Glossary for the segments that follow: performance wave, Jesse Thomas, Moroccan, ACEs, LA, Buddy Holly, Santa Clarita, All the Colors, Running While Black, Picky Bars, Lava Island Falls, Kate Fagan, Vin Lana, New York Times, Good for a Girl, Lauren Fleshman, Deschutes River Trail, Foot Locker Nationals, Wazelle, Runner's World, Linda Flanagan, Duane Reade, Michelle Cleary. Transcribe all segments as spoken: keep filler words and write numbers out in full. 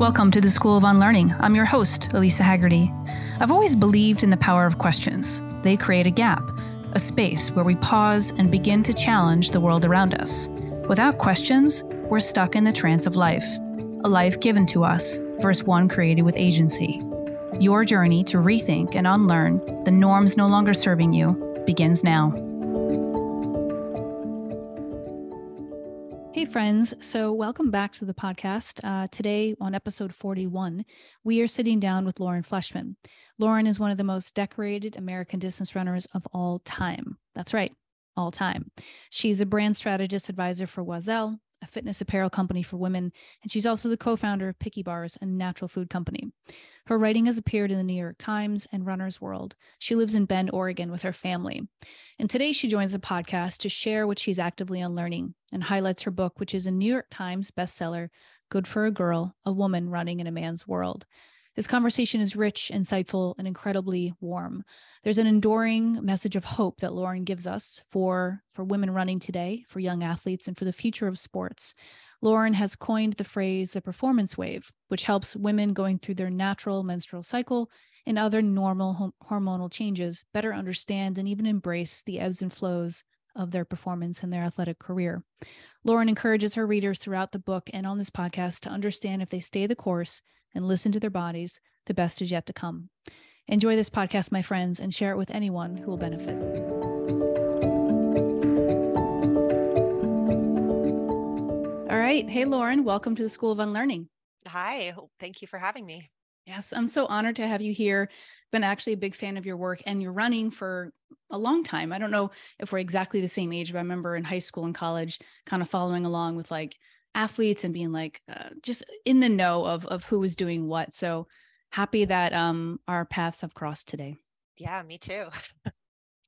Welcome to the School of Unlearning. I'm your host, Elisa Haggerty. I've always believed in the power of questions. They create a gap, a space where we pause and begin to challenge the world around us. Without questions, we're stuck in the trance of life, a life given to us versus one created with agency. Your journey to rethink and unlearn the norms no longer serving you begins now. Hey friends, so welcome back to the podcast. Uh, today on episode forty-one, we are sitting down with Lauren Fleshman. Lauren is one of the most decorated American distance runners of all time. That's right, all time. She's a brand strategist advisor for Wazelle, a fitness apparel company for women, and she's also the co-founder of Picky Bars, a natural food company. Her writing has appeared in the New York Times and Runner's World. She lives in Bend, Oregon with her family. And today she joins the podcast to share what she's actively unlearning and highlights her book, which is a New York Times bestseller, Good for a Girl, A Woman Running in a Man's World. This conversation is rich, insightful, and incredibly warm. There's an enduring message of hope that Lauren gives us for, for women running today, for young athletes, and for the future of sports. Lauren has coined the phrase the performance wave, which helps women going through their natural menstrual cycle and other normal hom- hormonal changes better understand and even embrace the ebbs and flows of their performance and their athletic career. Lauren encourages her readers throughout the book and on this podcast to understand if they stay the course and listen to their bodies, the best is yet to come. Enjoy this podcast, my friends, and share it with anyone who will benefit. All right. Hey, Lauren, welcome to the School of Unlearning. Hi, thank you for having me. Yes, I'm so honored to have you here. Been actually a big fan of your work and your running for a long time. I don't know if we're exactly the same age, but I remember in high school and college kind of following along with like athletes and being like uh, just in the know of of who was doing what. So happy that um our paths have crossed today. Yeah, me too.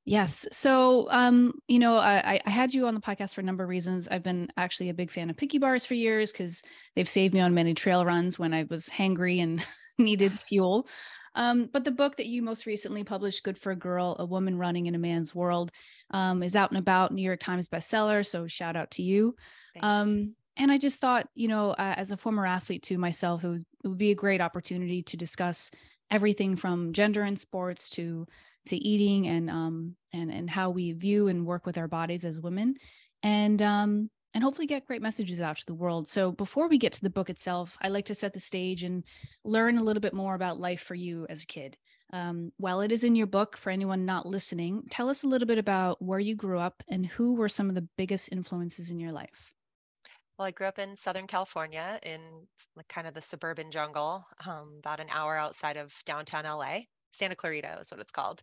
Yes. So um you know I I had you on the podcast for a number of reasons. I've been actually a big fan of Picky Bars for years because they've saved me on many trail runs when I was hangry and needed fuel. Um, but the book that you most recently published, Good for a Girl, A Woman Running in a Man's World, um, is out and about, New York Times bestseller. So shout out to you. Thanks. Um, and I just thought, you know, uh, as a former athlete to myself, it would, it would be a great opportunity to discuss everything from gender in sports to to eating and um and and how we view and work with our bodies as women, and um and hopefully get great messages out to the world. So before we get to the book itself, I like to set the stage and learn a little bit more about life for you as a kid. Um, while it is in your book, for anyone not listening, tell us a little bit about where you grew up and who were some of the biggest influences in your life. Well, I grew up in Southern California in kind of the suburban jungle, um, about an hour outside of downtown L A. Santa Clarita is what it's called.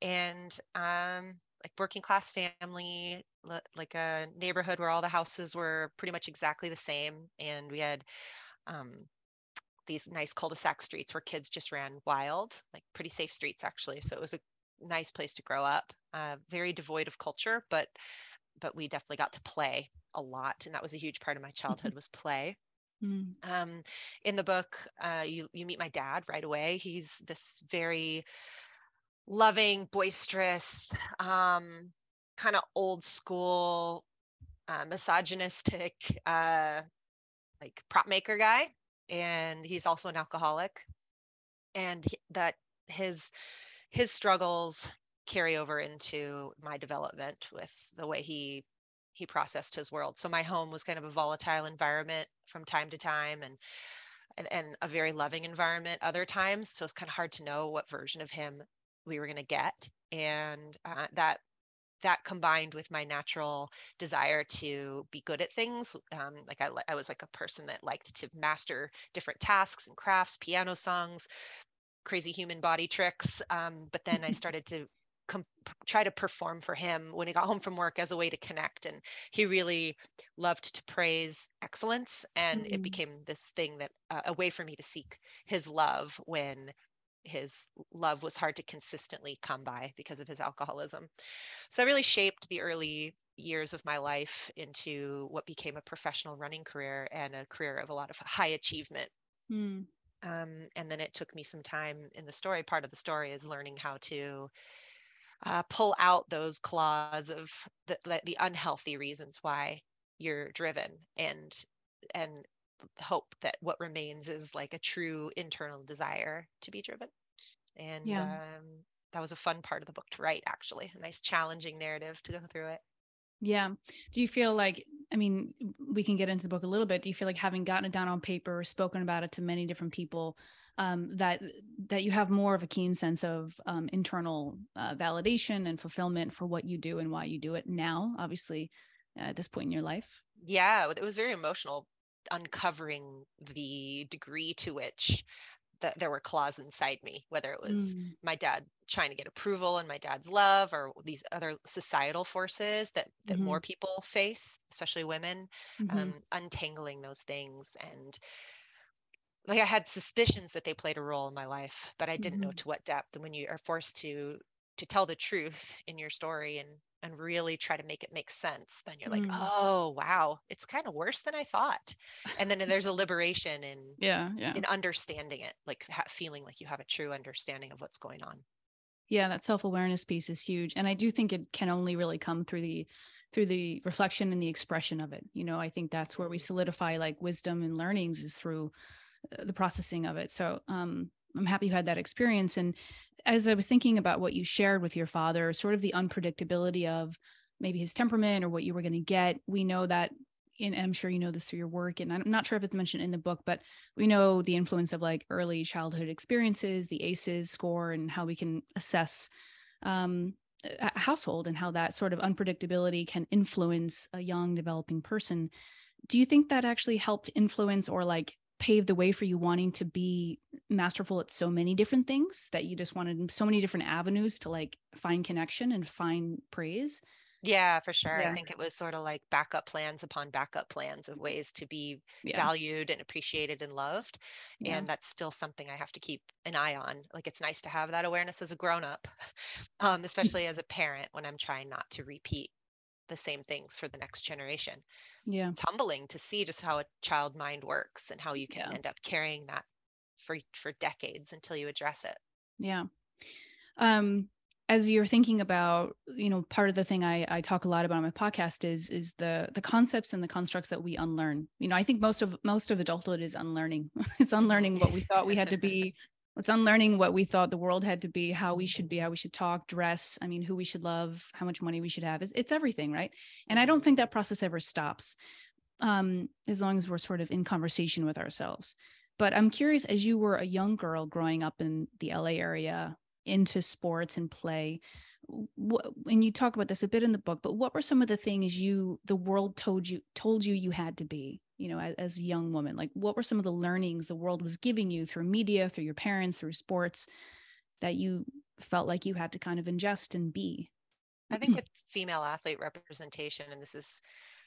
And um, like working class family, like a neighborhood where all the houses were pretty much exactly the same. And we had um, these nice cul-de-sac streets where kids just ran wild, like pretty safe streets, actually. So it was a nice place to grow up, uh, very devoid of culture, but but we definitely got to play a lot. And that was a huge part of my childhood was play. Mm-hmm. Um, in the book, uh, you, you meet my dad right away. He's this very loving, boisterous, um, kind of old school, uh, misogynistic, uh, like prop maker guy. And he's also an alcoholic, and he, that his, his struggles carry over into my development with the way he he processed his world. So my home was kind of a volatile environment from time to time, and and, and a very loving environment other times. So it's kind of hard to know what version of him we were going to get. And uh, that that combined with my natural desire to be good at things, um, like I, I was like a person that liked to master different tasks and crafts, piano songs, crazy human body tricks. Um, but then I started to Com- try to perform for him when he got home from work as a way to connect. And he really loved to praise excellence. And mm-hmm. It became this thing that uh, a way for me to seek his love when his love was hard to consistently come by because of his alcoholism. So that really shaped the early years of my life into what became a professional running career and a career of a lot of high achievement. Mm. Um, and then it took me some time in the story. Part of the story is learning how to Uh, pull out those claws of the, the unhealthy reasons why you're driven and and hope that what remains is like a true internal desire to be driven. And yeah. um, that was a fun part of the book to write, actually, a nice challenging narrative to go through it. Yeah. Do you feel like, I mean, we can get into the book a little bit. Do you feel like having gotten it down on paper or spoken about it to many different people, um, that, that you have more of a keen sense of um, internal uh, validation and fulfillment for what you do and why you do it now, obviously, uh, at this point in your life? Yeah, it was very emotional uncovering the degree to which that there were claws inside me, whether it was mm. my dad trying to get approval and my dad's love, or these other societal forces that that mm-hmm. more people face, especially women, mm-hmm. um, untangling those things. And like, I had suspicions that they played a role in my life, but I didn't mm-hmm. know to what depth. And when you are forced to to tell the truth in your story and and really try to make it make sense, then you're like, mm. oh, wow, it's kind of worse than I thought. And then there's a liberation in, yeah, yeah. in understanding it, like ha- feeling like you have a true understanding of what's going on. Yeah, that self-awareness piece is huge. And I do think it can only really come through the through the reflection and the expression of it. You know, I think that's where we solidify like wisdom and learnings, is through the processing of it. So um, I'm happy you had that experience. And as I was thinking about what you shared with your father, sort of the unpredictability of maybe his temperament or what you were going to get, we know that, and I'm sure you know this through your work, and I'm not sure if it's mentioned in the book, but we know the influence of like early childhood experiences, the ACEs score, and how we can assess um, a household and how that sort of unpredictability can influence a young developing person. Do you think that actually helped influence or like pave the way for you wanting to be masterful at so many different things, that you just wanted so many different avenues to like find connection and find praise? Yeah, for sure. Yeah. I think it was sort of like backup plans upon backup plans of ways to be yeah. valued and appreciated and loved. Yeah. And that's still something I have to keep an eye on. Like, it's nice to have that awareness as a grown-up, um, especially as a parent, when I'm trying not to repeat the same things for the next generation. Yeah. It's humbling to see just how a child mind works and how you can yeah. end up carrying that for, for decades until you address it. Yeah. Um, as you're thinking about, you know, part of the thing I, I talk a lot about on my podcast is, is the, the concepts and the constructs that we unlearn. You know, I think most of, most of adulthood is unlearning. It's unlearning what we thought we had to be. It's unlearning what we thought the world had to be, how we should be, how we should talk, dress. I mean, who we should love, how much money we should have. It's, it's everything, right? And I don't think that process ever stops, um, as long as we're sort of in conversation with ourselves. But I'm curious, as you were a young girl growing up in the L A area, into sports and play, what, and you talk about this a bit in the book, but what were some of the things you, the world told you, told you you had to be? You know, as, as a young woman, like, what were some of the learnings the world was giving you through media, through your parents, through sports, that you felt like you had to kind of ingest and be? I think with female athlete representation, and this is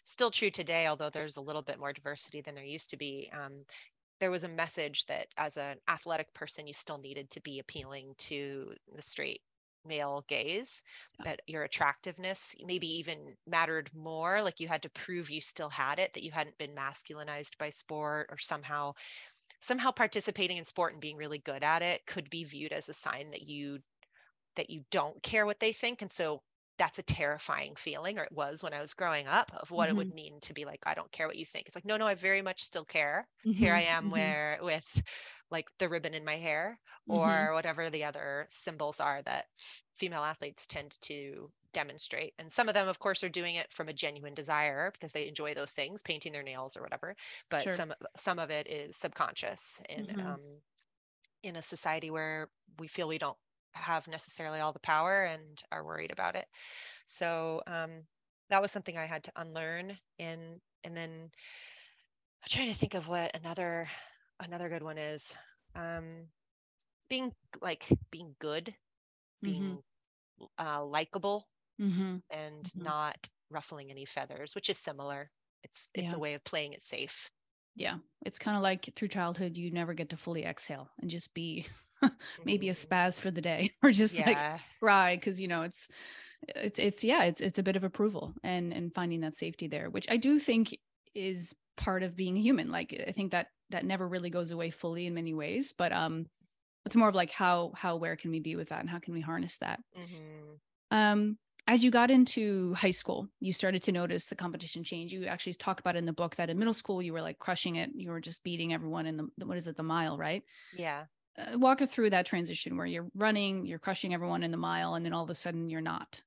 still true today, although there's a little bit more diversity than there used to be, um, there was a message that as an athletic person, you still needed to be appealing to the straight male gaze, that your attractiveness maybe even mattered more, like you had to prove you still had it, that you hadn't been masculinized by sport, or somehow somehow participating in sport and being really good at it could be viewed as a sign that you that you don't care what they think. And so that's a terrifying feeling, or it was when I was growing up, of what mm-hmm. it would mean to be like, I don't care what you think. It's like, no, no, I very much still care. Mm-hmm. Here I am mm-hmm. where with like the ribbon in my hair, or mm-hmm. whatever the other symbols are that female athletes tend to demonstrate. And some of them, of course, are doing it from a genuine desire because they enjoy those things, painting their nails or whatever. But sure. some, some of it is subconscious in, mm-hmm. um, in a society where we feel we don't have necessarily all the power and are worried about it. So um, that was something I had to unlearn. And, and then I'm trying to think of what another, another good one is. Um, being like being good, being mm-hmm. uh, likable, mm-hmm. and mm-hmm. not ruffling any feathers, which is similar. It's it's yeah. a way of playing it safe. Yeah, it's kind of like through childhood, you never get to fully exhale and just be maybe a spaz for the day, or just yeah. like cry because you know it's it's it's yeah it's it's a bit of approval and and finding that safety there, which I do think is part of being human. Like I think that that never really goes away fully in many ways, but um. It's more of like how, how, where can we be with that and how can we harness that? Mm-hmm. Um, As you got into high school, you started to notice the competition change. You actually talk about in the book that in middle school, you were like crushing it. You were just beating everyone in the, what is it, the mile, right? Yeah. Uh, walk us through that transition where you're running, you're crushing everyone in the mile, and then all of a sudden you're not.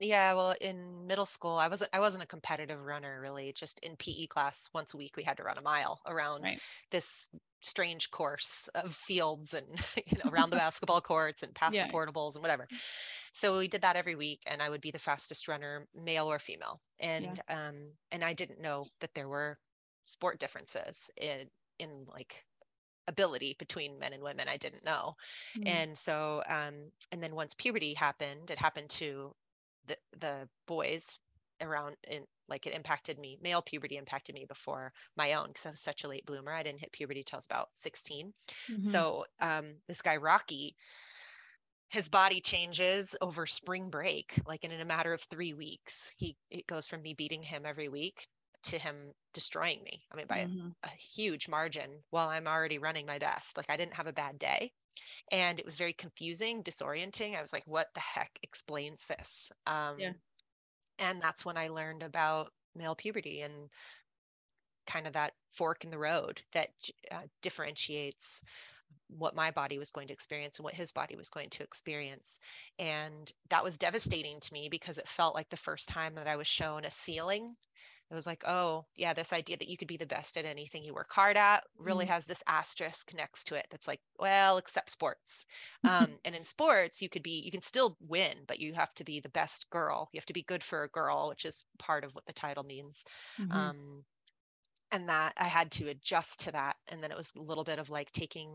Yeah, well, in middle school, I wasn't I wasn't a competitive runner, really. Just in P E class, once a week, we had to run a mile around right. this strange course of fields and, you know, around the basketball courts and past yeah. the portables and whatever. So we did that every week, and I would be the fastest runner, male or female. And yeah. um, and I didn't know that there were sport differences in in like ability between men and women. I didn't know. Mm-hmm. And so um, and then once puberty happened, it happened to The, the boys around, and like it impacted me. Male puberty impacted me before my own, because I was such a late bloomer. I didn't hit puberty till I was about sixteen. Mm-hmm. So um, this guy, Rocky, his body changes over spring break, like in, in a matter of three weeks, he, it goes from me beating him every week to him destroying me. I mean, by mm-hmm. a, a huge margin while I'm already running my best. Like I didn't have a bad day. And it was very confusing, disorienting. I was like, what the heck explains this? Um, yeah. And that's when I learned about male puberty and kind of that fork in the road that uh, differentiates what my body was going to experience and what his body was going to experience. And that was devastating to me because it felt like the first time that I was shown a ceiling. It was like, oh, yeah, this idea that you could be the best at anything you work hard at really mm-hmm. has this asterisk next to it that's like, well, except sports. Um, and in sports, you could be, you can still win, but you have to be the best girl. You have to be good for a girl, which is part of what the title means. Mm-hmm. Um, and that I had to adjust to that. And then it was a little bit of like taking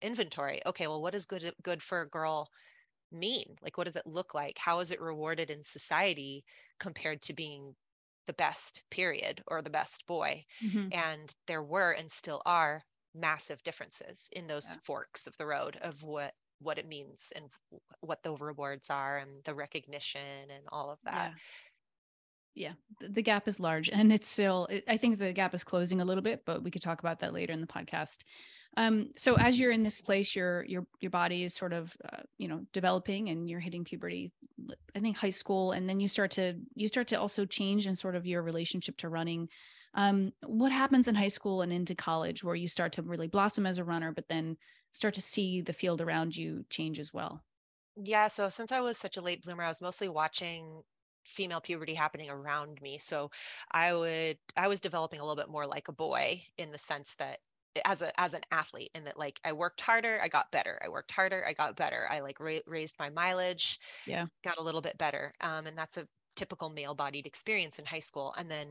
inventory. Okay, well, what does good, good for a girl mean? Like, what does it look like? How is it rewarded in society compared to being the best period or the best boy? Mm-hmm. And there were and still are massive differences in those yeah. forks of the road of what what it means and what the rewards are and the recognition and all of that. Yeah, yeah. The gap is large, and it's still it, I think the gap is closing a little bit, but we could talk about that later in the podcast. Um, so as you're in this place, your your your body is sort of uh, you know, developing, and you're hitting puberty, I think high school, and then you start to you start to also change in sort of your relationship to running. Um, what happens in high school and into college where you start to really blossom as a runner, but then start to see the field around you change as well? Yeah. So since I was such a late bloomer, I was mostly watching female puberty happening around me. So I would I was developing a little bit more like a boy in the sense that as a, as an athlete, and that like, I worked harder, I got better. I worked harder, I got better. I like ra- raised my mileage, yeah, got a little bit better. Um, and that's a typical male bodied experience in high school. And then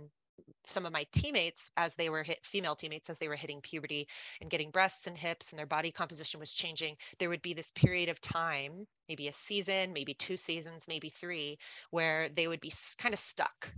some of my teammates, as they were hit female teammates, as they were hitting puberty and getting breasts and hips and their body composition was changing, there would be this period of time, maybe a season, maybe two seasons, maybe three, where they would be kind of stuck.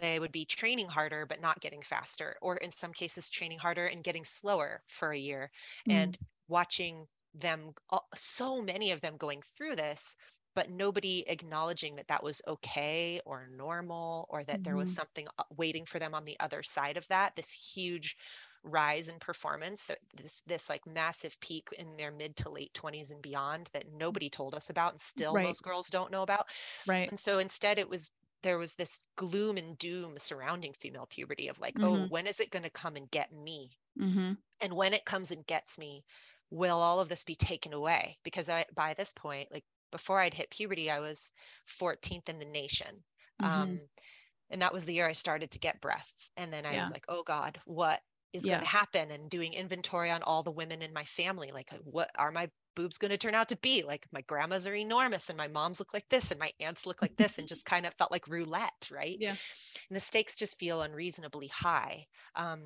They would be training harder, but not getting faster, or in some cases training harder and getting slower for a year. Mm-hmm. And watching them, so many of them going through this, but nobody acknowledging that that was okay or normal, or that mm-hmm. there was something waiting for them on the other side of that, this huge rise in performance, this this like massive peak in their mid to late twenties and beyond that nobody told us about, and still right. most girls don't know about. Right. And so instead it was, there was this gloom and doom surrounding female puberty of like, mm-hmm. oh, when is it going to come and get me? Mm-hmm. And when it comes and gets me, will all of this be taken away? Because I, by this point, like, before I'd hit puberty, I was fourteenth in the nation. Mm-hmm. Um, and that was the year I started to get breasts. And then I yeah. was like, oh God, what is yeah. going to happen? And doing inventory on all the women in my family. Like, what are my boobs going to turn out to be? Like, my grandmas are enormous, and my moms look like this, and my aunts look like this, and just kind of felt like roulette, right? Yeah. And the stakes just feel unreasonably high. Um,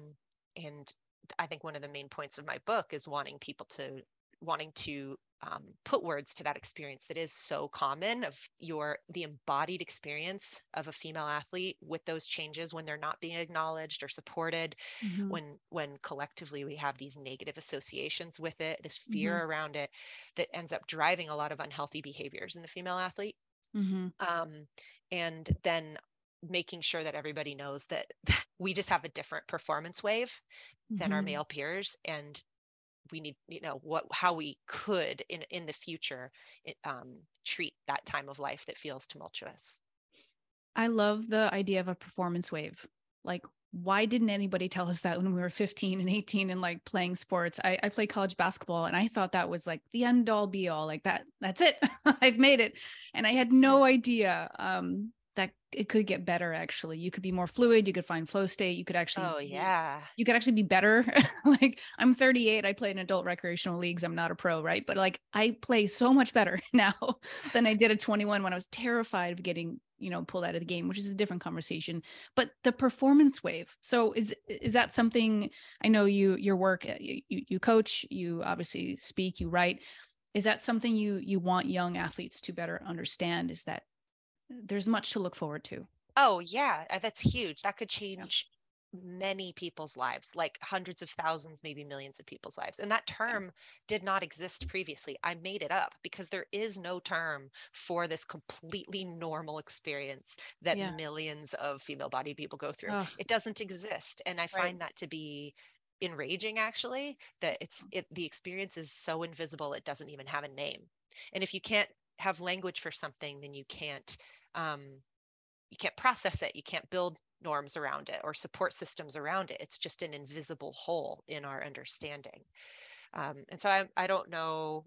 and I think one of the main points of my book is wanting people to, wanting to Um, put words to that experience that is so common of your, the embodied experience of a female athlete with those changes when they're not being acknowledged or supported, mm-hmm. when, when collectively we have these negative associations with it, this fear mm-hmm. around it that ends up driving a lot of unhealthy behaviors in the female athlete. Mm-hmm. Um, and then making sure that everybody knows that we just have a different performance wave mm-hmm. than our male peers, and we need, you know, what, how we could in, in the future, um, treat that time of life that feels tumultuous. I love the idea of a performance wave. Like, why didn't anybody tell us that when we were fifteen and eighteen and like playing sports? I, I played college basketball and I thought that was like the end all be all, like that, that's it. I've made it. And I had no idea um, that it could get better. Actually, you could be more fluid. You could find flow state. You could actually, oh yeah, you could actually be better. Like, I'm thirty-eight. I play in adult recreational leagues. I'm not a pro. Right. But like, I play so much better now than I did at twenty-one when I was terrified of getting, you know, pulled out of the game, which is a different conversation. But the performance wave. So is, is that something, I know you, your work, you, you coach, you obviously speak, you write. Is that something you, you want young athletes to better understand, is that there's much to look forward to? Oh yeah. That's huge. That could change yeah. many people's lives, like hundreds of thousands, maybe millions of people's lives. And that term yeah. did not exist previously. I made it up because there is no term for this completely normal experience that yeah. millions of female-bodied people go through. Oh. It doesn't exist. And I right. find that to be enraging, actually, that it's, it, the experience is so invisible. It doesn't even have a name. And if you can't have language for something, then you can't, um, you can't process it. You can't build norms around it or support systems around it. It's just an invisible hole in our understanding. Um, and so I, I don't know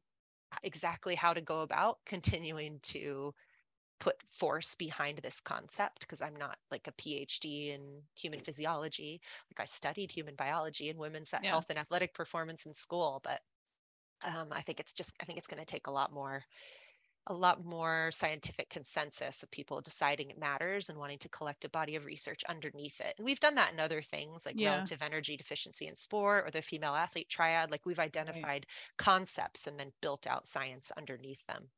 exactly how to go about continuing to put force behind this concept, because I'm not like a PhD in human physiology. Like, I studied human biology and women's yeah. health and athletic performance in school, but um, I think it's just, I think it's going to take a lot more a lot more scientific consensus of people deciding it matters and wanting to collect a body of research underneath it. And we've done that in other things like yeah. relative energy deficiency in sport or the female athlete triad. Like, we've identified right. concepts and then built out science underneath them.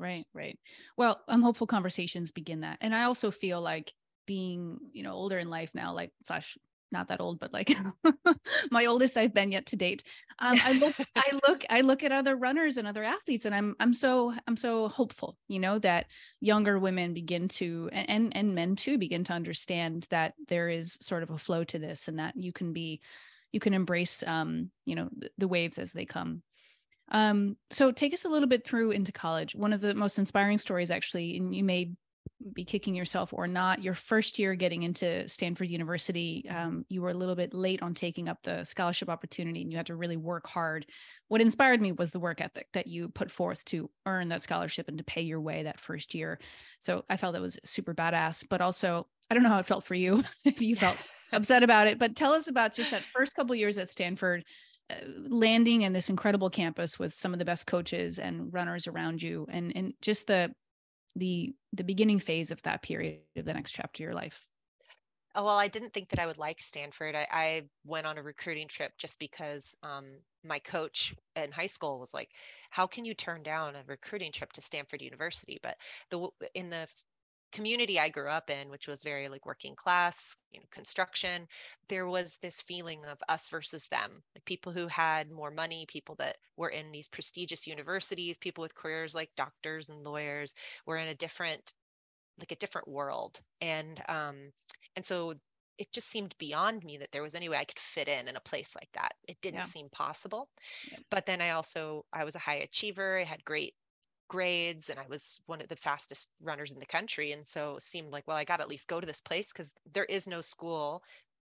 Right, right. Well, I'm hopeful conversations begin that. And I also feel like being, you know, older in life now, like slash not that old, but like my oldest I've been yet to date. Um, I look, I look, I look at other runners and other athletes, and I'm, I'm so, I'm so hopeful, you know, that younger women begin to, and, and men too, begin to understand that there is sort of a flow to this, and that you can be, you can embrace, um, you know, the, the waves as they come. Um, so take us a little bit through into college. One of the most inspiring stories, actually, and you may be kicking yourself or not, your first year getting into Stanford University, um, you were a little bit late on taking up the scholarship opportunity, and you had to really work hard. What inspired me was the work ethic that you put forth to earn that scholarship and to pay your way that first year. So I felt that was super badass, but also, I don't know how it felt for you, if you felt upset about it, but tell us about just that first couple of years at Stanford, uh, landing in this incredible campus with some of the best coaches and runners around you, and, and just the the the beginning phase of that period of the next chapter of your life. Oh, well, I didn't think that I would like Stanford. I, I went on a recruiting trip just because um, my coach in high school was like, how can you turn down a recruiting trip to Stanford University? But the in the community I grew up in, which was very like working class, you know, construction, there was this feeling of us versus them, like people who had more money, people that were in these prestigious universities, people with careers like doctors and lawyers were in a different, like a different world. And, um, and so it just seemed beyond me that there was any way I could fit in in a place like that. It didn't yeah. seem possible. Yeah. But then I also, I was a high achiever. I had great grades and I was one of the fastest runners in the country. And so it seemed like, well, I got to at least go to this place because there is no school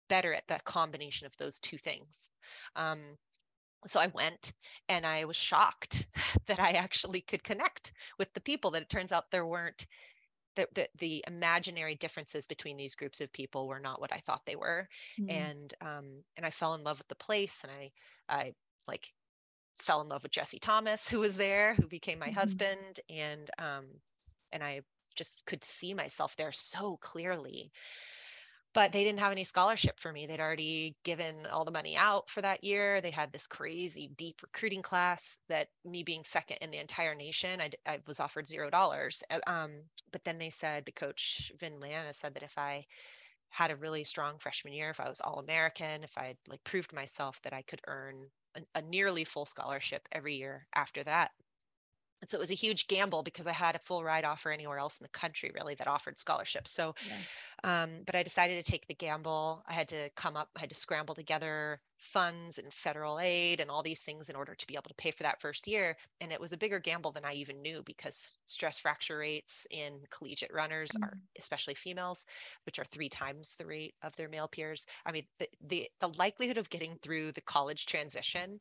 better at that combination of those two things. Um, so I went and I was shocked that I actually could connect with the people, that it turns out there weren't, that the, the imaginary differences between these groups of people were not what I thought they were. Mm-hmm. And, um, and I fell in love with the place. And I, I like, fell in love with Jesse Thomas, who was there, who became my mm-hmm. husband. And, um, and I just could see myself there so clearly, but they didn't have any scholarship for me. They'd already given all the money out for that year. They had this crazy deep recruiting class that, me being second in the entire nation, I, I was offered zero dollars. Um, but then they said, the coach Vin Lana said that if I had a really strong freshman year, if I was all American, if I like proved myself, that I could earn a nearly full scholarship every year after that. And so it was a huge gamble because I had a full ride offer anywhere else in the country, really, that offered scholarships. So, yeah. um, but I decided to take the gamble. I had to come up, I had to scramble together funds and federal aid and all these things in order to be able to pay for that first year. And it was a bigger gamble than I even knew, because stress fracture rates in collegiate runners mm-hmm. are, especially females, which are three times the rate of their male peers. I mean, the the, the likelihood of getting through the college transition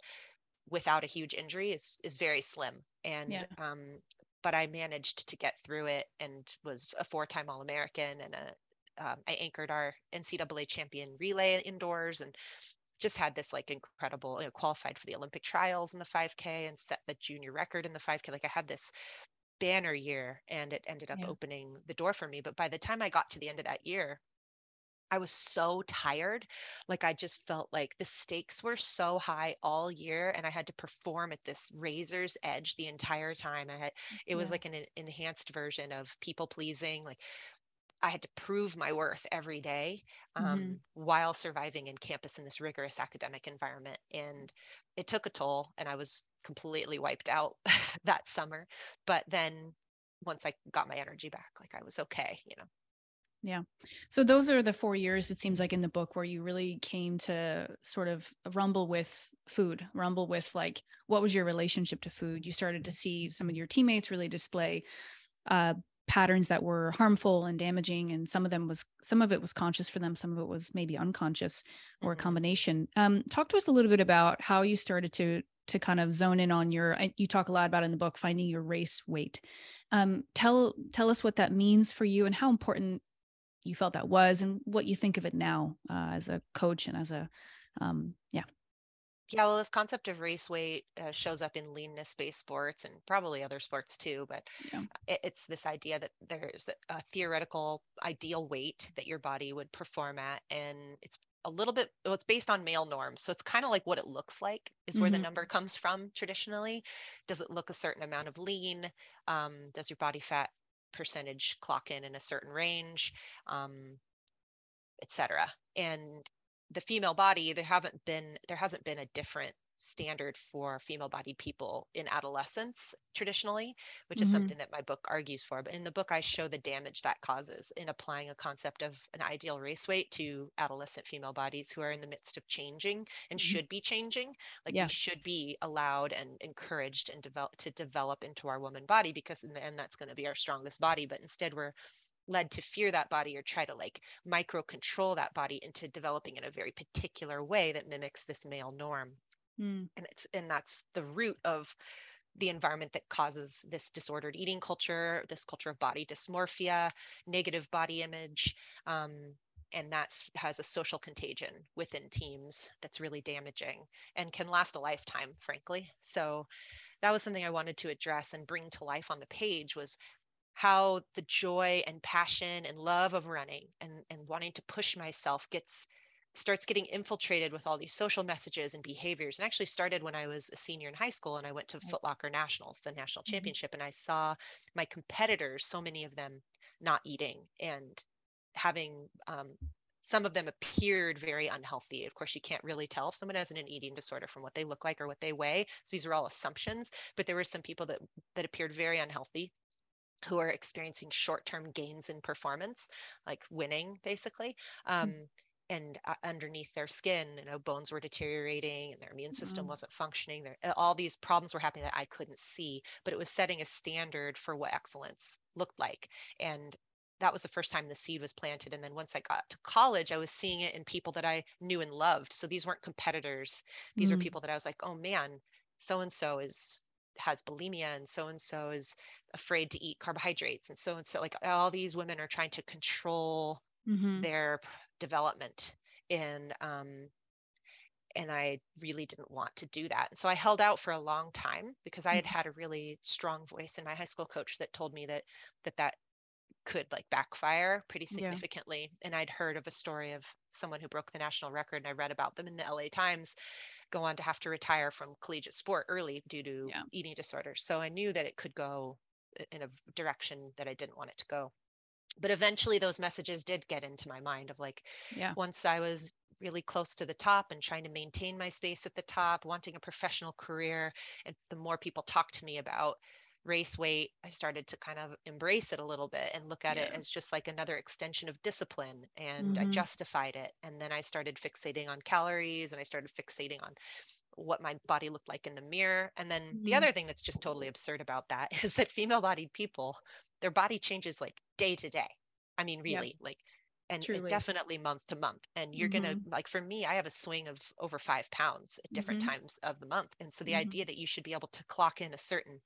without a huge injury is, is very slim. And, yeah. um, but I managed to get through it and was a four-time All-American, and, a, um, I anchored our N C double A champion relay indoors, and just had this like incredible, you know, qualified for the Olympic trials in the five K and set the junior record in the five K. Like I had this banner year, and it ended up yeah. opening the door for me. But by the time I got to the end of that year, I was so tired. Like I just felt like the stakes were so high all year, and I had to perform at this razor's edge the entire time. I had, it was yeah. like an, an enhanced version of people pleasing. Like I had to prove my worth every day um, mm-hmm. while surviving in campus in this rigorous academic environment. And it took a toll, and I was completely wiped out that summer. But then once I got my energy back, like I was okay, you know? Yeah. So those are the four years, it seems like, in the book where you really came to sort of rumble with food, rumble with like, what was your relationship to food? You started to see some of your teammates really display uh, patterns that were harmful and damaging. And some of them was, some of it was conscious for them. Some of it was maybe unconscious or mm-hmm. a combination. Um, talk to us a little bit about how you started to to kind of zone in on your, you talk a lot about in the book, finding your race weight. Um, tell, tell us what that means for you and how important you felt that was, and what you think of it now uh, as a coach and as a, um, yeah. Yeah, well, this concept of race weight uh, shows up in leanness-based sports and probably other sports too, but yeah. it, it's this idea that there's a theoretical ideal weight that your body would perform at. And it's a little bit, well, it's based on male norms. So it's kind of like what it looks like is where mm-hmm. the number comes from traditionally. Does it look a certain amount of lean? Um, does your body fat percentage clock in in a certain range, um, et cetera. And the female body, there haven't been, there hasn't been a different standard for female-bodied people in adolescence traditionally, which mm-hmm. is something that my book argues for. But in the book, I show the damage that causes in applying a concept of an ideal race weight to adolescent female bodies who are in the midst of changing and mm-hmm. should be changing. Like yeah. we should be allowed and encouraged and develop to develop into our woman body, because in the end, that's going to be our strongest body. But instead, we're led to fear that body or try to like micro control that body into developing in a very particular way that mimics this male norm. Mm. And it's, and that's the root of the environment that causes this disordered eating culture, this culture of body dysmorphia, negative body image. Um, and that's has a social contagion within teams that's really damaging and can last a lifetime, frankly. So that was something I wanted to address and bring to life on the page, was how the joy and passion and love of running and, and wanting to push myself gets starts getting infiltrated with all these social messages and behaviors. And actually started when I was a senior in high school, and I went to Foot Locker Nationals, the national mm-hmm. championship. And I saw my competitors, so many of them not eating and having, um, some of them appeared very unhealthy. Of course, you can't really tell if someone has an eating disorder from what they look like or what they weigh. So these are all assumptions, but there were some people that, that appeared very unhealthy, who are experiencing short-term gains in performance, like winning basically. Um, mm-hmm. And uh, underneath their skin, you know, bones were deteriorating and their immune system mm-hmm. wasn't functioning. There, all these problems were happening that I couldn't see, but it was setting a standard for what excellence looked like. And that was the first time the seed was planted. And then once I got to college, I was seeing it in people that I knew and loved. So these weren't competitors. These mm-hmm. were people that I was like, oh man, so-and-so is... has bulimia, and so-and-so is afraid to eat carbohydrates, and so-and-so, like all these women are trying to control mm-hmm. their development. And, um, and I really didn't want to do that. And so I held out for a long time, because I had had a really strong voice in my high school coach that told me that, that, that could like backfire pretty significantly. Yeah. And I'd heard of a story of someone who broke the national record, and I read about them in the L A Times, go on to have to retire from collegiate sport early due to yeah. eating disorders. So I knew that it could go in a direction that I didn't want it to go. But eventually those messages did get into my mind of like, yeah. once I was really close to the top and trying to maintain my space at the top, wanting a professional career, and the more people talk to me about race weight, I started to kind of embrace it a little bit and look at yeah. it as just like another extension of discipline. And mm-hmm. I justified it. And then I started fixating on calories, and I started fixating on what my body looked like in the mirror. And then mm-hmm. the other thing that's just totally absurd about that is that female bodied people, their body changes like day to day. I mean, really, yeah. like, and, and definitely month to month. And you're mm-hmm. going to, like, for me, I have a swing of over five pounds at different mm-hmm. times of the month. And so the mm-hmm. idea that you should be able to clock in a certain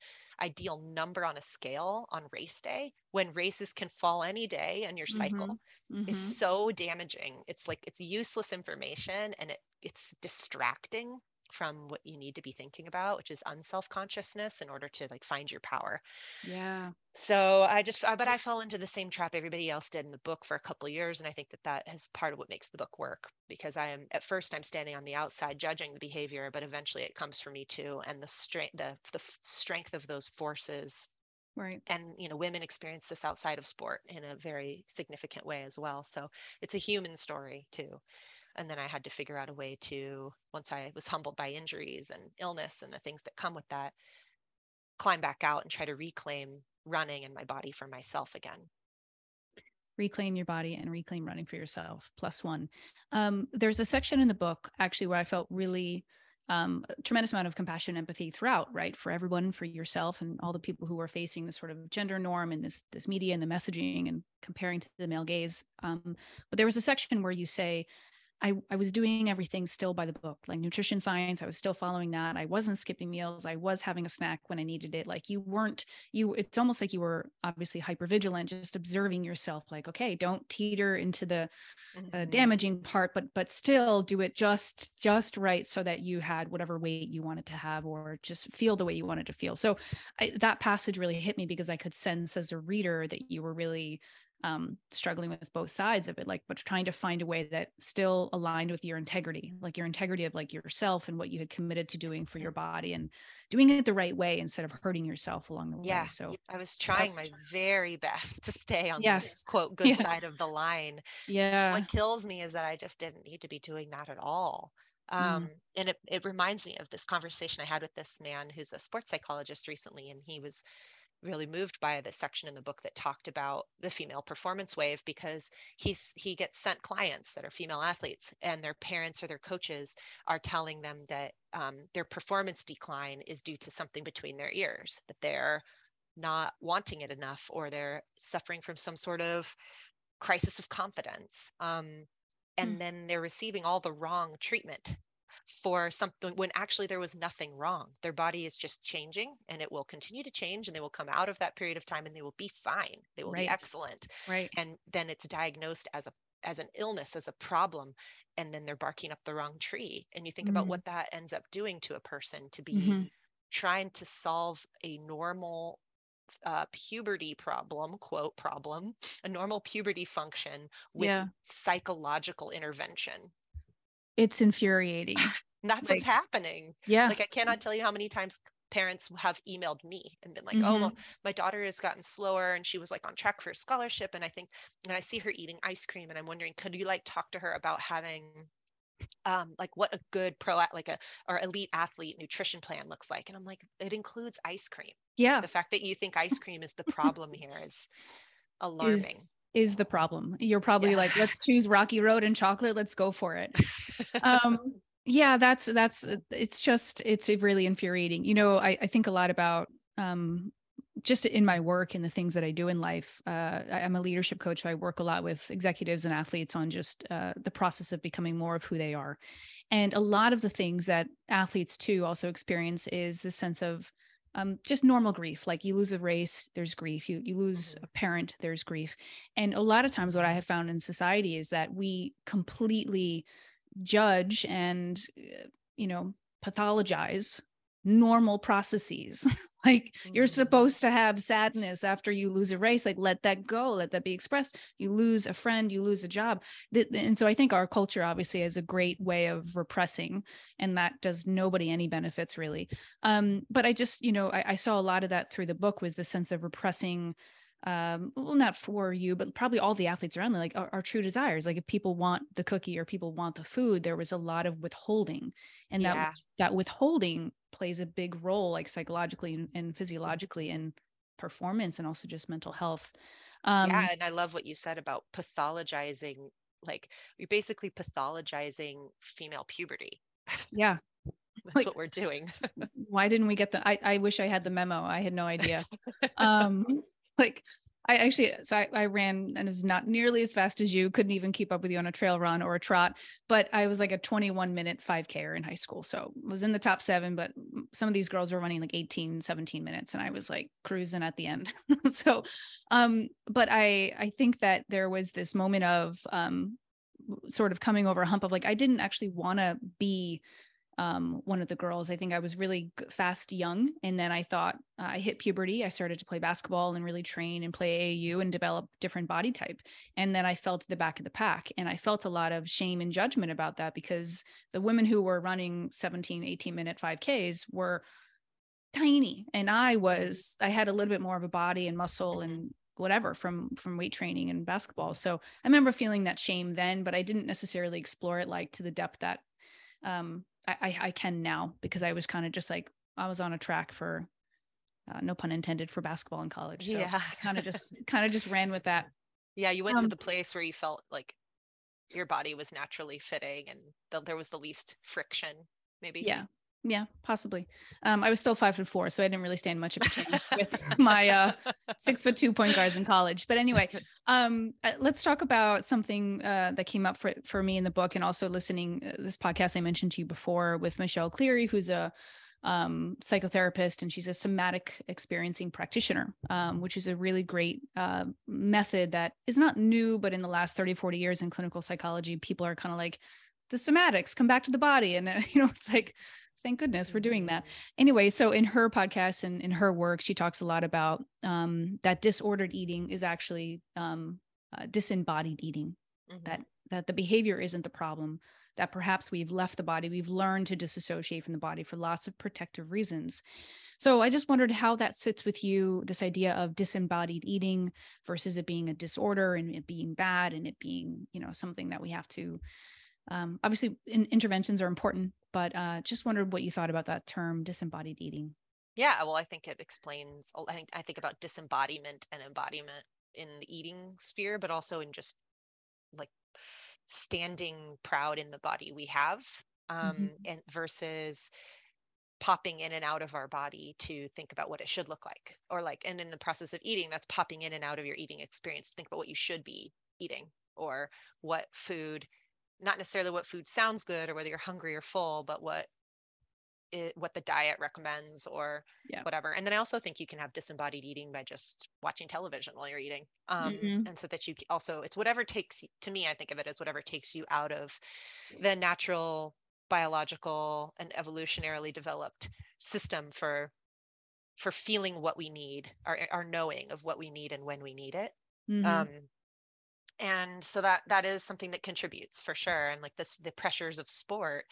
ideal number on a scale on race day, when races can fall any day in your cycle mm-hmm. is mm-hmm. so damaging. It's like, it's useless information, and it, it's distracting from what you need to be thinking about, which is unself-consciousness, in order to like find your power. Yeah. So I just, I, but I fell into the same trap everybody else did in the book for a couple of years. And I think that that is part of what makes the book work, because I am, at first I'm standing on the outside judging the behavior, but eventually it comes for me too. And the strength, the, the strength of those forces. Right. And, you know, women experience this outside of sport in a very significant way as well. So it's a human story too. And then I had to figure out a way to, once I was humbled by injuries and illness and the things that come with that, climb back out and try to reclaim running and my body for myself again. Reclaim your body and reclaim running for yourself. Plus one. Um, there's a section in the book actually where I felt really um, a tremendous amount of compassion and empathy throughout, right? For everyone, for yourself and all the people who are facing this sort of gender norm and this, this media and the messaging and comparing to the male gaze. Um, but there was a section where you say, I, I was doing everything still by the book, like nutrition science. I was still following that. I wasn't skipping meals. I was having a snack when I needed it. Like you weren't, you, it's almost like you were obviously hypervigilant, just observing yourself, like, okay, don't teeter into the uh, damaging part, but, but still do it just, just right. So that you had whatever weight you wanted to have, or just feel the way you wanted to feel. So I, that passage really hit me, because I could sense as a reader that you were really um, struggling with both sides of it, like, but trying to find a way that still aligned with your integrity, like your integrity of like yourself and what you had committed to doing for your body, and doing it the right way instead of hurting yourself along the yeah, way. So I was trying my very best to stay on yes. the quote, good yeah. side of the line. Yeah. What kills me is that I just didn't need to be doing that at all. Um, mm. And it, it reminds me of this conversation I had with this man who's a sports psychologist recently, and he was really moved by the section in the book that talked about the female performance wave, because he's, he gets sent clients that are female athletes, and their parents or their coaches are telling them that um, their performance decline is due to something between their ears, that they're not wanting it enough, or they're suffering from some sort of crisis of confidence. Um, and mm. then they're receiving all the wrong treatment for something when actually there was nothing wrong. Their body is just changing, and it will continue to change, and they will come out of that period of time, and they will be fine. They will right. be excellent. Right. And then it's diagnosed as a, as an illness, as a problem. And then they're barking up the wrong tree. And you think mm-hmm. about what that ends up doing to a person, to be mm-hmm. trying to solve a normal Uh, puberty problem, quote problem, a normal puberty function with yeah. psychological intervention. It's infuriating. That's like, what's happening. Yeah. Like I cannot tell you how many times parents have emailed me and been like, mm-hmm. oh, well, my daughter has gotten slower, and she was like on track for a scholarship. And I think, and I see her eating ice cream, and I'm wondering, could you like talk to her about having um, like what a good pro, like a, or elite athlete nutrition plan looks like? And I'm like, it includes ice cream. Yeah. The fact that you think ice cream is the problem here is alarming. Is- is the problem. You're probably yeah. like, let's choose Rocky Road and chocolate. Let's go for it. Um, yeah, that's, that's, it's just, it's really infuriating. You know, I, I think a lot about, um, just in my work and the things that I do in life. Uh, I, I'm a leadership coach. So I work a lot with executives and athletes on just uh, the process of becoming more of who they are. And a lot of the things that athletes too also experience is this sense of Um, just normal grief. Like you lose a race, there's grief. You you lose mm-hmm. a parent, there's grief. And a lot of times what I have found in society is that we completely judge and, you know, pathologize normal processes. Like mm-hmm. you're supposed to have sadness after you lose a race, like let that go, let that be expressed. You lose a friend, you lose a job. And so I think our culture obviously is a great way of repressing, and that does nobody any benefits really. Um, but I just, you know, I, I saw a lot of that through the book, was the sense of repressing, um, well, not for you, but probably all the athletes around them, like our, our true desires. Like if people want the cookie or people want the food, there was a lot of withholding, and that, yeah. that withholding plays a big role, like psychologically and, and physiologically and performance and also just mental health. Um, yeah. And I love what you said about pathologizing, like you're basically pathologizing female puberty. Yeah. That's like, what we're doing. Why didn't we get the, I, I wish I had the memo. I had no idea. Um, like I actually, so I, I ran and it was not nearly as fast as you, couldn't even keep up with you on a trail run or a trot, but I was like a twenty-one minute five K in high school. So I was in the top seven, but some of these girls were running like eighteen, seventeen minutes. And I was like cruising at the end. so, um, but I, I think that there was this moment of, um, sort of coming over a hump of like, I didn't actually want to be, um, one of the girls. I think I was really fast young. And then I thought uh, I hit puberty. I started to play basketball and really train and play A A U and develop different body type. And then I felt the back of the pack. And I felt a lot of shame and judgment about that because the women who were running seventeen, eighteen minute five Ks were tiny. And I was, I had a little bit more of a body and muscle and whatever from, from weight training and basketball. So I remember feeling that shame then, but I didn't necessarily explore it like to the depth that, um, I, I can now because I was kind of just like, I was on a track for, uh, no pun intended, for basketball in college. So yeah. kind of just, kind of just ran with that. Yeah. You went um, to the place where you felt like your body was naturally fitting and the, there was the least friction maybe. Yeah. Yeah, possibly. Um, I was still five foot four, so I didn't really stand much of a chance with my, uh, six foot two point guards in college. But anyway, um, let's talk about something, uh, that came up for, for me in the book and also listening uh, this podcast I mentioned to you before with Michelle Cleary, who's a, um, psychotherapist, and she's a somatic experiencing practitioner, um, which is a really great, uh, method that is not new, but in the last thirty, forty years in clinical psychology, people are kind of like the somatics come back to the body. And, uh, you know, it's like, thank goodness we're doing that. Anyway, so in her podcast and in her work, she talks a lot about um, that disordered eating is actually um, uh, disembodied eating, mm-hmm. that that the behavior isn't the problem, that perhaps we've left the body, we've learned to disassociate from the body for lots of protective reasons. So I just wondered how that sits with you, this idea of disembodied eating versus it being a disorder and it being bad and it being, you know, something that we have to Um, obviously in, interventions are important, but, uh, just wondered what you thought about that term disembodied eating. Yeah. Well, I think it explains, I think, I think about disembodiment and embodiment in the eating sphere, but also in just like standing proud in the body we have, um, mm-hmm. and versus popping in and out of our body to think about what it should look like, or like, and in the process of eating, that's popping in and out of your eating experience to think about what you should be eating or what food, not necessarily what food sounds good or whether you're hungry or full, but what it, what the diet recommends or yeah. whatever. And then I also think you can have disembodied eating by just watching television while you're eating. Um, mm-hmm. And so that you also, it's whatever takes, to me, I think of it as whatever takes you out of the natural, biological, and evolutionarily developed system for, for feeling what we need, our, our knowing of what we need and when we need it. Mm-hmm. Um, And so that, that is something that contributes for sure. And like this, the pressures of sport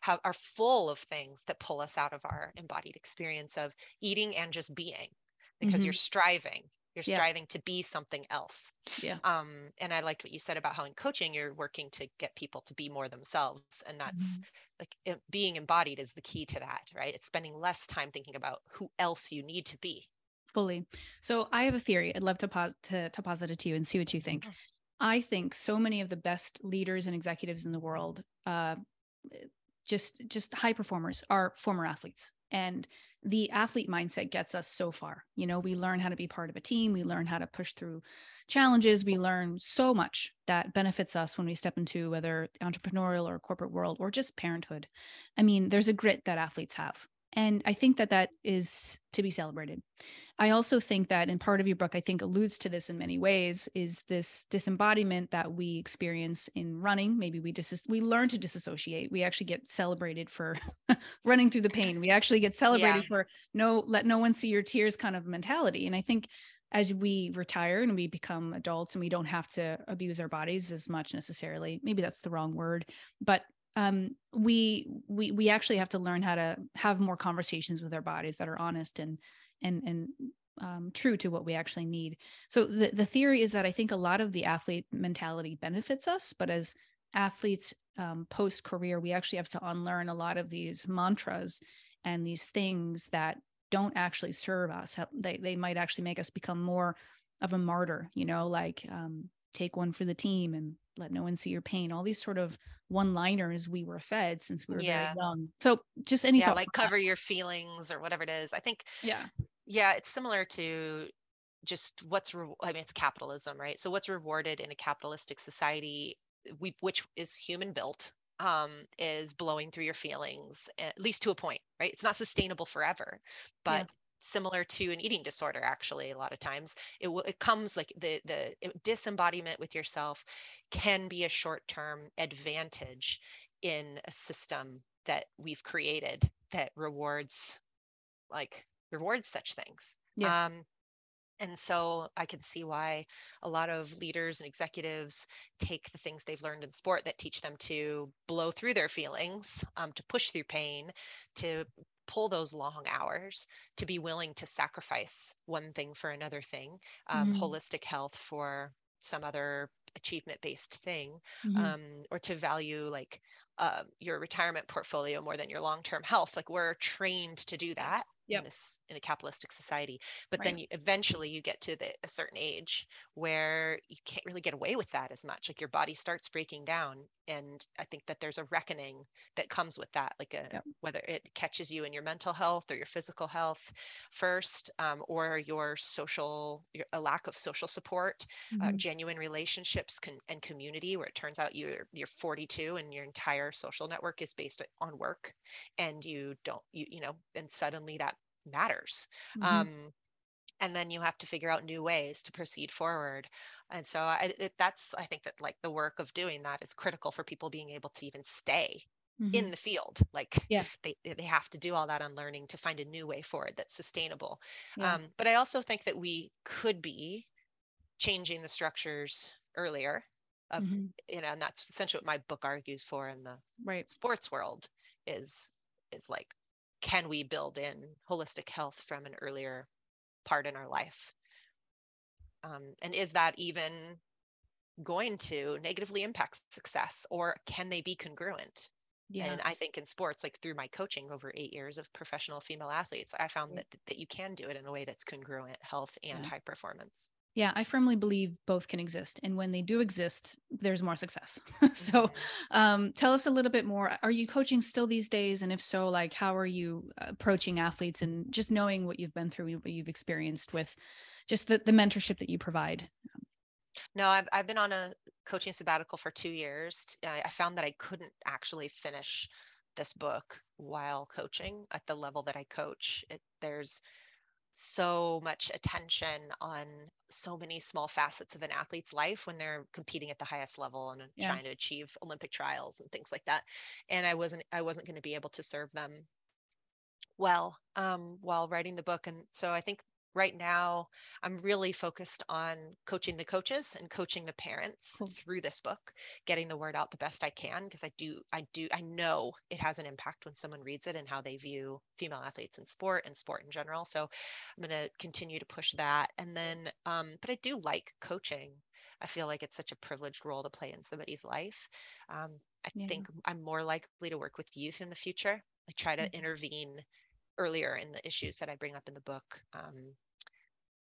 have, are full of things that pull us out of our embodied experience of eating and just being, because mm-hmm. you're striving, you're yeah. striving to be something else. Yeah. Um, and I liked what you said about how in coaching, you're working to get people to be more themselves. And that's mm-hmm. like it, being embodied is the key to that, right? It's spending less time thinking about who else you need to be. Fully. So I have a theory. I'd love to pause to, to posit it to you and see what you think. Mm-hmm. I think so many of the best leaders and executives in the world, uh, just, just high performers are former athletes, and the athlete mindset gets us so far. You know, we learn how to be part of a team. We learn how to push through challenges. We learn so much that benefits us when we step into whether the entrepreneurial or corporate world or just parenthood. I mean, there's a grit that athletes have. And I think that that is to be celebrated. I also think that, and part of your book, I think alludes to this in many ways, is this disembodiment that we experience in running. Maybe we dis- we learn to disassociate. We actually get celebrated for running through the pain. We actually get celebrated yeah. for no, let no one see your tears kind of mentality. And I think as we retire and we become adults and we don't have to abuse our bodies as much necessarily, maybe that's the wrong word, but Um, we, we, we actually have to learn how to have more conversations with our bodies that are honest and, and, and, um, true to what we actually need. So the, the theory is that I think a lot of the athlete mentality benefits us, but as athletes, um, post-career, we actually have to unlearn a lot of these mantras and these things that don't actually serve us. They, they might actually make us become more of a martyr, you know, like um, take one for the team and let no one see your pain. All these sort of one-liners we were fed since we were yeah. very young. So just any yeah, like cover that? Your feelings or whatever it is. I think, yeah, yeah, it's similar to just what's, re- I mean, it's capitalism, right? So what's rewarded in a capitalistic society, we, which is human built, um, is blowing through your feelings, at least to a point, right? It's not sustainable forever, but yeah. similar to an eating disorder, actually, a lot of times it will, it comes like the, the disembodiment with yourself can be a short-term advantage in a system that we've created that rewards, like rewards such things. Yeah. Um, And so I can see why a lot of leaders and executives take the things they've learned in sport that teach them to blow through their feelings, um, to push through pain, to pull those long hours, to be willing to sacrifice one thing for another thing, um, mm-hmm. holistic health for some other achievement-based thing, mm-hmm. um, or to value like uh, your retirement portfolio more than your long-term health. Like we're trained to do that. Yep. In this, in a capitalistic society, but right. then you, eventually you get to the, a certain age where you can't really get away with that as much. Like your body starts breaking down, and I think that there's a reckoning that comes with that. Like a, yep. whether it catches you in your mental health or your physical health first, um, or your social, your, a lack of social support, mm-hmm. uh, genuine relationships con- and community, where it turns out you're you're forty-two and your entire social network is based on work, and you don't you you know, and suddenly that matters. Mm-hmm. Um, and then you have to figure out new ways to proceed forward. And so I, it, that's, I think that like the work of doing that is critical for people being able to even stay mm-hmm. in the field. Like yeah. they, they have to do all that unlearning to find a new way forward that's sustainable. Yeah. Um, but I also think that we could be changing the structures earlier of, mm-hmm. you know, and that's essentially what my book argues for in the right. sports world is, is like, can we build in holistic health from an earlier part in our life? Um, and is that even going to negatively impact success, or can they be congruent? Yeah. And I think in sports, like through my coaching over eight years of professional female athletes, I found that that you can do it in a way that's congruent, health and yeah. high performance. Yeah, I firmly believe both can exist. And when they do exist, there's more success. So um, tell us a little bit more. Are you coaching still these days? And if so, like, how are you approaching athletes and just knowing what you've been through, what you've experienced with just the, the mentorship that you provide? No, I've, I've been on a coaching sabbatical for two years. I found that I couldn't actually finish this book while coaching at the level that I coach. It, there's so much attention on so many small facets of an athlete's life when they're competing at the highest level and yeah. trying to achieve Olympic trials and things like that. And I wasn't, I wasn't going to be able to serve them well, um, while writing the book. And so I think right now I'm really focused on coaching the coaches and coaching the parents cool. through this book, getting the word out the best I can. Cause I do, I do, I know it has an impact when someone reads it and how they view female athletes in sport and sport in general. So I'm going to continue to push that. And then, um, but I do like coaching. I feel like it's such a privileged role to play in somebody's life. Um, I yeah. think I'm more likely to work with youth in the future. I try to mm-hmm. intervene earlier in the issues that I bring up in the book. Um,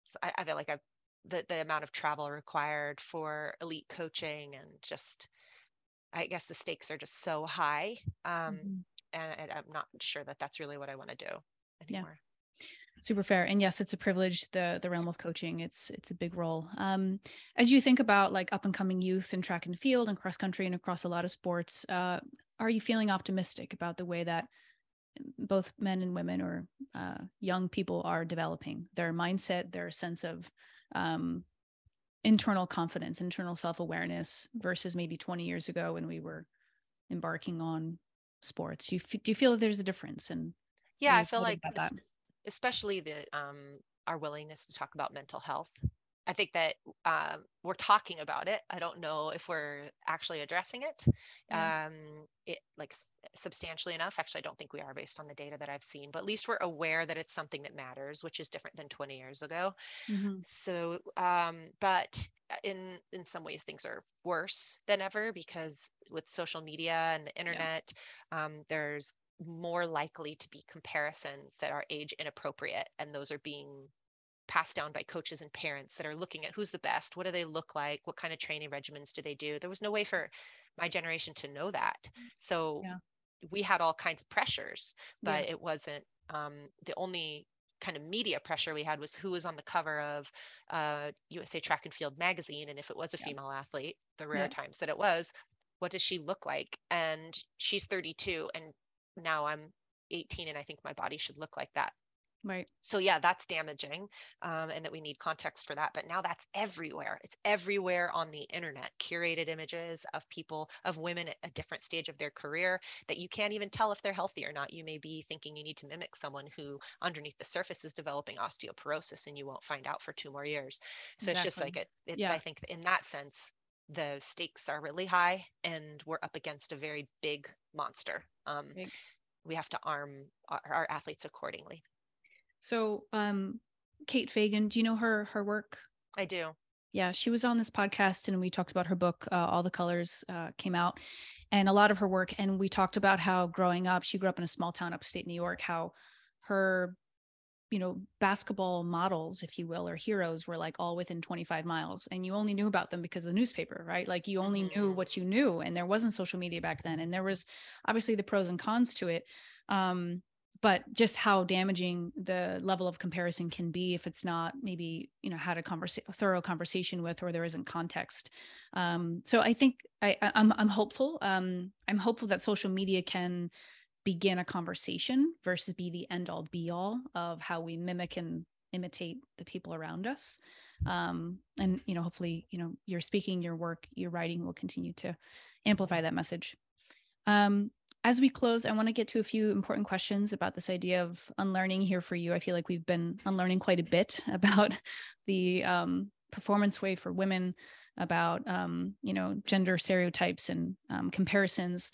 so I, I feel like I've, the, the amount of travel required for elite coaching and just, I guess the stakes are just so high. Um, mm-hmm. and, and I'm not sure that that's really what I want to do anymore. Yeah. Super fair. And yes, it's a privilege, the the realm of coaching. It's, it's a big role. Um, as you think about like up and coming youth in track and field and cross country and across a lot of sports, uh, are you feeling optimistic about the way that both men and women or uh, young people are developing their mindset, their sense of um, internal confidence, internal self-awareness versus maybe twenty years ago when we were embarking on sports? Do you, f- do you feel that there's a difference? And yeah, I feel like es- especially the um, our willingness to talk about mental health. I think that um, we're talking about it. I don't know if we're actually addressing it, yeah. um, it like s- substantially enough. Actually, I don't think we are based on the data that I've seen, but at least we're aware that it's something that matters, which is different than twenty years ago. Mm-hmm. So, um, but in, in some ways things are worse than ever because with social media and the internet, yeah. um, there's more likely to be comparisons that are age inappropriate. And those are being passed down by coaches and parents that are looking at who's the best, what do they look like, what kind of training regimens do they do? There was no way for my generation to know that. So yeah. we had all kinds of pressures, but yeah. it wasn't um, the only kind of media pressure we had was who was on the cover of uh, U S A Track and Field magazine. And if it was a yeah. female athlete, the rare yeah. times that it was, what does she look like? And she's thirty-two and now I'm eighteen and I think my body should look like that. Right. So yeah, that's damaging um, and that we need context for that. But now that's everywhere. It's everywhere on the internet, curated images of people, of women at a different stage of their career that you can't even tell if they're healthy or not. You may be thinking you need to mimic someone who underneath the surface is developing osteoporosis and you won't find out for two more years. So exactly. it's just like, it, it's, yeah. I think in that sense, the stakes are really high and we're up against a very big monster. Um, big. We have to arm our, our athletes accordingly. So, um, Kate Fagan, do you know her, her work? I do. Yeah. She was on this podcast and we talked about her book, uh, All the Colors, uh, came out and a lot of her work. And we talked about how growing up, she grew up in a small town, upstate New York, how her, you know, basketball models, if you will, or heroes were like all within twenty-five miles and you only knew about them because of the newspaper, right? Like you only mm-hmm. knew what you knew and there wasn't social media back then. And there was obviously the pros and cons to it. Um, But just how damaging the level of comparison can be if it's not maybe, you know, had a, conversa- a thorough conversation with, or there isn't context. Um, so I think I, I'm, I'm hopeful. Um, I'm hopeful that social media can begin a conversation versus be the end all be all of how we mimic and imitate the people around us. Um, and, you know, hopefully, you know, your speaking, your work, your writing will continue to amplify that message. Um, As we close, I want to get to a few important questions about this idea of unlearning here for you. I feel like we've been unlearning quite a bit about the um, performance wave for women, about, um, you know, gender stereotypes and um, comparisons,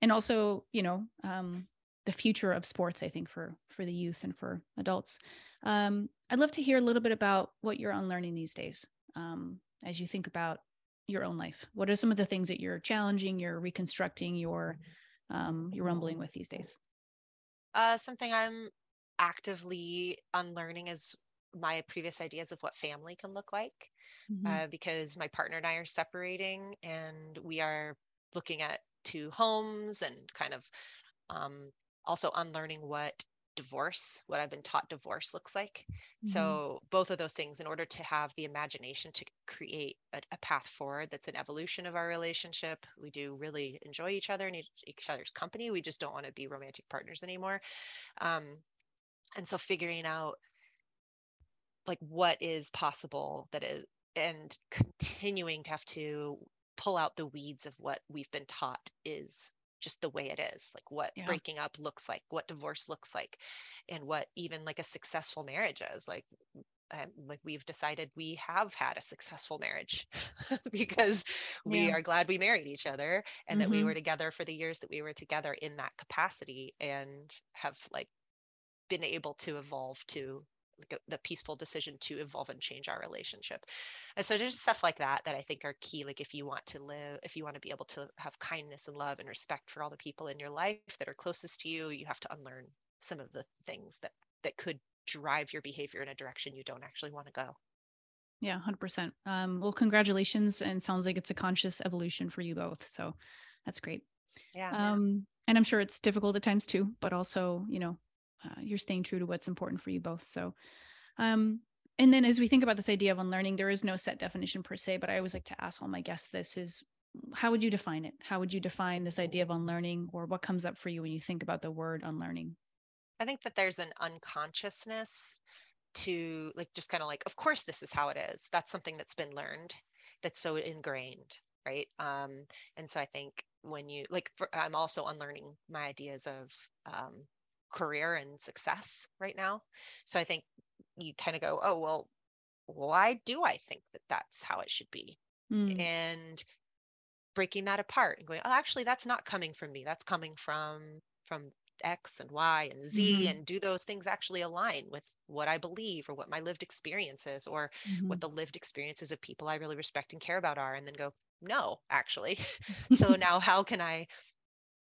and also, you know, um, the future of sports, I think, for for the youth and for adults. Um, I'd love to hear a little bit about what you're unlearning these days um, as you think about your own life. What are some of the things that you're challenging, you're reconstructing, your Um, you're rumbling with these days? Uh, something I'm actively unlearning is my previous ideas of what family can look like, mm-hmm. uh, because my partner and I are separating and we are looking at two homes and kind of um, also unlearning what divorce, what I've been taught divorce looks like. Mm-hmm. So both of those things, in order to have the imagination to create a, a path forward that's an evolution of our relationship. We do really enjoy each other and each, each other's company. We just don't want to be romantic partners anymore. Um, and so figuring out like what is possible that is, and continuing to have to pull out the weeds of what we've been taught is just the way it is, like what yeah. breaking up looks like, what divorce looks like, and what even like a successful marriage is. Like, um, like we've decided we have had a successful marriage because yeah. we are glad we married each other and mm-hmm. that we were together for the years that we were together in that capacity and have like been able to evolve to like, the peaceful decision to evolve and change our relationship. And so there's stuff like that that I think are key. Like if you want to live, if you want to be able to have kindness and love and respect for all the people in your life that are closest to you, you have to unlearn some of the things that that could drive your behavior in a direction you don't actually want to go. Yeah, one hundred percent. Um, well, congratulations. And sounds like it's a conscious evolution for you both. So that's great. Yeah. Um, and I'm sure it's difficult at times too, but also, you know, Uh, you're staying true to what's important for you both. So, um, and then as we think about this idea of unlearning, there is no set definition per se, but I always like to ask all my guests, this is, how would you define it? How would you define this idea of unlearning, or what comes up for you when you think about the word unlearning? I think that there's an unconsciousness to like, just kind of like, of course, this is how it is. That's something that's been learned, that's so ingrained. Right. Um, and so I think when you like, for, I'm also unlearning my ideas of, um, career and success right now. So I think you kind of go, oh, well, why do I think that that's how it should be? Mm. And breaking that apart and going, oh, actually, that's not coming from me. That's coming from, from X and Y and Z. Mm. And do those things actually align with what I believe or what my lived experience is, or mm-hmm. what the lived experiences of people I really respect and care about are? And then go, no, actually. So now how can I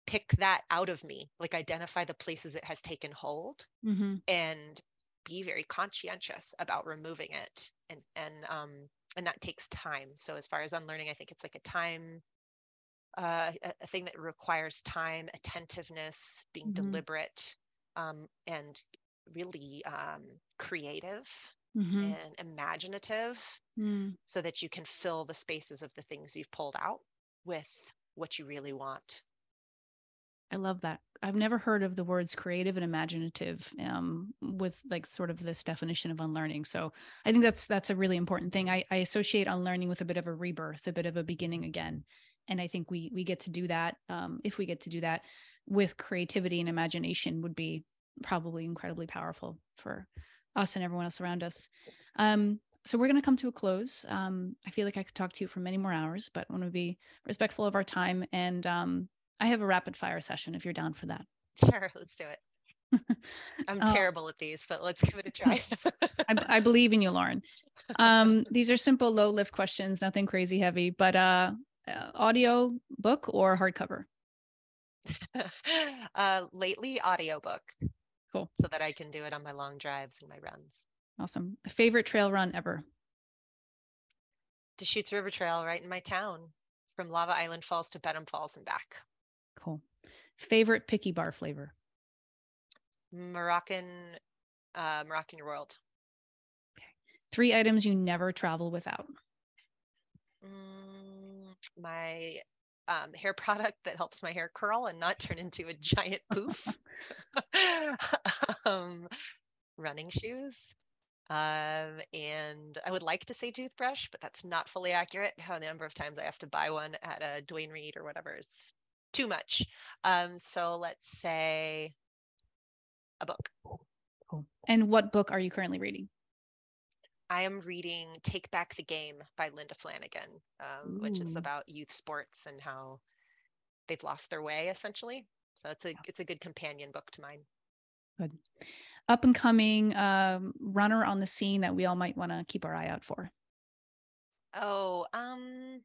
pick that out of me, like identify the places it has taken hold, mm-hmm. and be very conscientious about removing it. And, and, um, and that takes time. So as far as unlearning, I think it's like a time, uh, a, a thing that requires time, attentiveness, being mm-hmm. deliberate, um, and really, um, creative mm-hmm. and imaginative, mm. so that you can fill the spaces of the things you've pulled out with what you really want. I love that. I've never heard of the words creative and imaginative, um, with like sort of this definition of unlearning. So I think that's, that's a really important thing. I, I associate unlearning with a bit of a rebirth, a bit of a beginning again. And I think we, we get to do that. Um, if we get to do that with creativity and imagination, would be probably incredibly powerful for us and everyone else around us. Um, So we're going to come to a close. Um, I feel like I could talk to you for many more hours, but I want to be respectful of our time. And um, I have a rapid fire session if you're down for that. Sure, let's do it. I'm uh, terrible at these, but let's give it a try. I, I believe in you, Lauren. Um, these are simple, low lift questions, nothing crazy heavy, but uh, audio book or hardcover? uh, lately, audio book. Cool. So that I can do it on my long drives and my runs. Awesome. Favorite trail run ever? Deschutes River Trail, right in my town, from Lava Island Falls to Benham Falls and back. Cool. Favorite picky bar flavor? Moroccan, uh, Moroccan World. Okay. Three items you never travel without? Mm, my um, hair product that helps my hair curl and not turn into a giant poof. um, running shoes. Um, and I would like to say toothbrush, but that's not fully accurate. How the number of times I have to buy one at a Duane Reade or whatever is too much. Um, so let's say a book. Cool. And what book are you currently reading? I am reading Take Back the Game by Linda Flanagan, um, which is about youth sports and how they've lost their way essentially. So it's a, it's a good companion book to mine. Good. Up and coming um, runner on the scene that we all might want to keep our eye out for? Oh, um,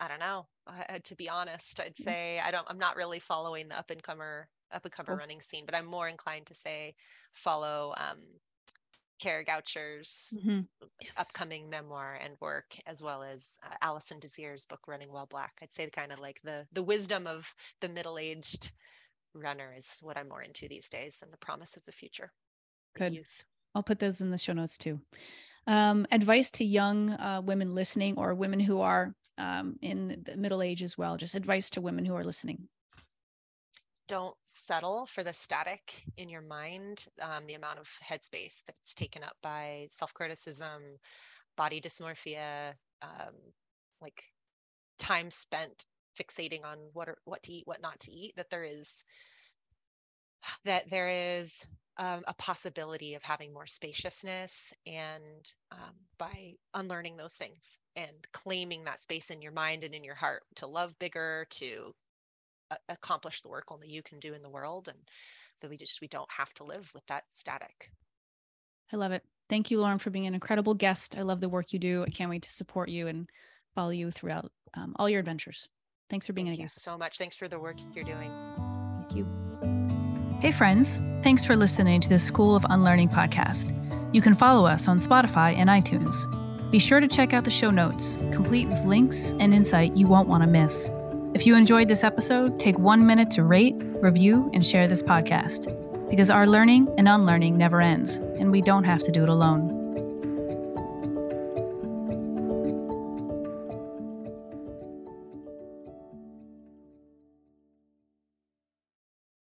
I don't know. I, to be honest, I'd say I don't, I'm not really following the up and comer, up and comer oh. running scene, but I'm more inclined to say follow um, Kara Goucher's mm-hmm. yes. upcoming memoir and work, as well as uh, Alison Désir's book, Running While Black. I'd say kind of like the the wisdom of the middle-aged runner is what I'm more into these days than the promise of the future. Good. Youth. I'll put those in the show notes too. Um, advice to young uh, women listening, or women who are um, in the middle age as well, just advice to women who are listening. Don't settle for the static in your mind, um, the amount of headspace that's taken up by self-criticism, body dysmorphia, um, like time spent fixating on what are, what to eat, what not to eat, that there is, that there is um, a possibility of having more spaciousness, and um, by unlearning those things and claiming that space in your mind and in your heart to love bigger, to uh, accomplish the work only you can do in the world. And that we just, we don't have to live with that static. I love it. Thank you, Lauren, for being an incredible guest. I love the work you do. I can't wait to support you and follow you throughout um, all your adventures. Thanks for being Thank you so much. Thanks for the work you're doing. Thank you. Hey, friends. Thanks for listening to the School of Unlearning podcast. You can follow us on Spotify and iTunes. Be sure to check out the show notes, complete with links and insight you won't want to miss. If you enjoyed this episode, take one minute to rate, review, and share this podcast, because our learning and unlearning never ends, and we don't have to do it alone.